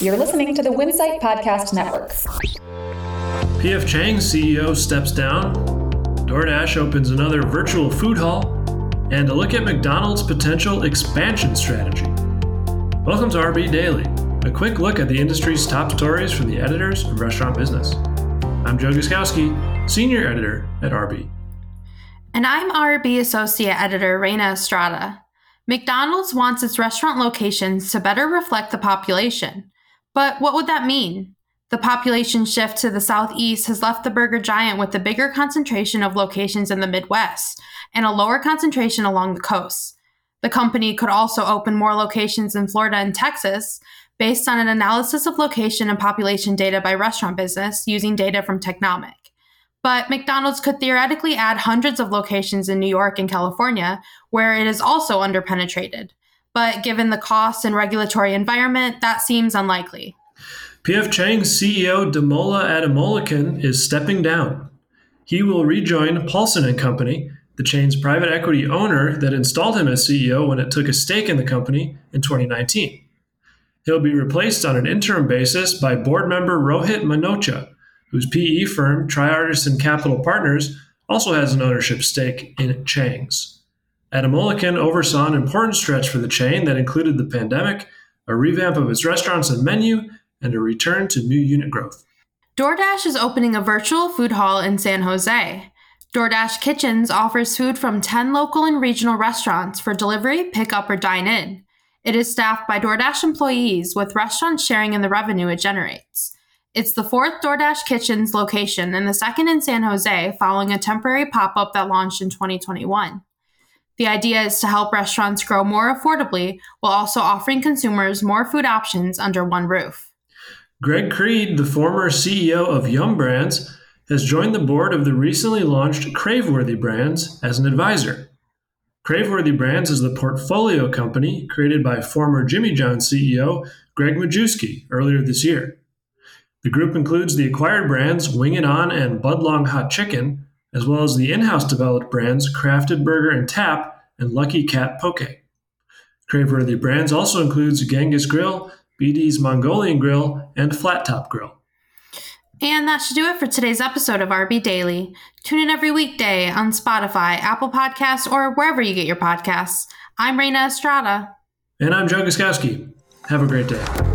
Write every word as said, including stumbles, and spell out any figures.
You're listening to the Winsight Podcast Network. P F. Chang's C E O steps down, DoorDash opens another virtual food hall, and a look at McDonald's potential expansion strategy. Welcome to R B Daily, a quick look at the industry's top stories from the editors of Restaurant Business. I'm Joe Guskowski, Senior Editor at R B. And I'm R B Associate Editor Reina Estrada. McDonald's wants its restaurant locations to better reflect the population. But what would that mean? The population shift to the Southeast has left the burger giant with a bigger concentration of locations in the Midwest and a lower concentration along the coast. The company could also open more locations in Florida and Texas based on an analysis of location and population data by Restaurant Business using data from Technomic. But McDonald's could theoretically add hundreds of locations in New York and California, where it is also underpenetrated. But given the cost and regulatory environment, that seems unlikely. P F. Chang's C E O Damola Adamolekun is stepping down. He will rejoin Paulson and Company, the chain's private equity owner that installed him as C E O when it took a stake in the company in twenty nineteen. He'll be replaced on an interim basis by board member Rohit Manocha, whose P E firm, Triartisan Capital Partners, also has an ownership stake in Chang's. Adamolekun oversaw an important stretch for the chain that included the pandemic, a revamp of its restaurants and menu, and a return to new unit growth. DoorDash is opening a virtual food hall in San Jose. DoorDash Kitchens offers food from ten local and regional restaurants for delivery, pickup, or dine-in. It is staffed by DoorDash employees, with restaurants sharing in the revenue it generates. It's the fourth DoorDash Kitchens location and the second in San Jose, following a temporary pop-up that launched in twenty twenty-one. The idea is to help restaurants grow more affordably while also offering consumers more food options under one roof. Greg Creed, the former C E O of Yum! Brands, has joined the board of the recently launched Craveworthy Brands as an advisor. Craveworthy Brands is the portfolio company created by former Jimmy John C E O Greg Majewski earlier this year. The group includes the acquired brands Wing It On and Budlong Hot Chicken, as well as the in-house developed brands Crafted Burger and Tap and Lucky Cat Poke. Craveworthy Brands also includes Genghis Grill, B D's Mongolian Grill, and Flat Top Grill. And that should do it for today's episode of R B Daily. Tune in every weekday on Spotify, Apple Podcasts, or wherever you get your podcasts. I'm Reina Estrada. And I'm Joe Guskowski. Have a great day.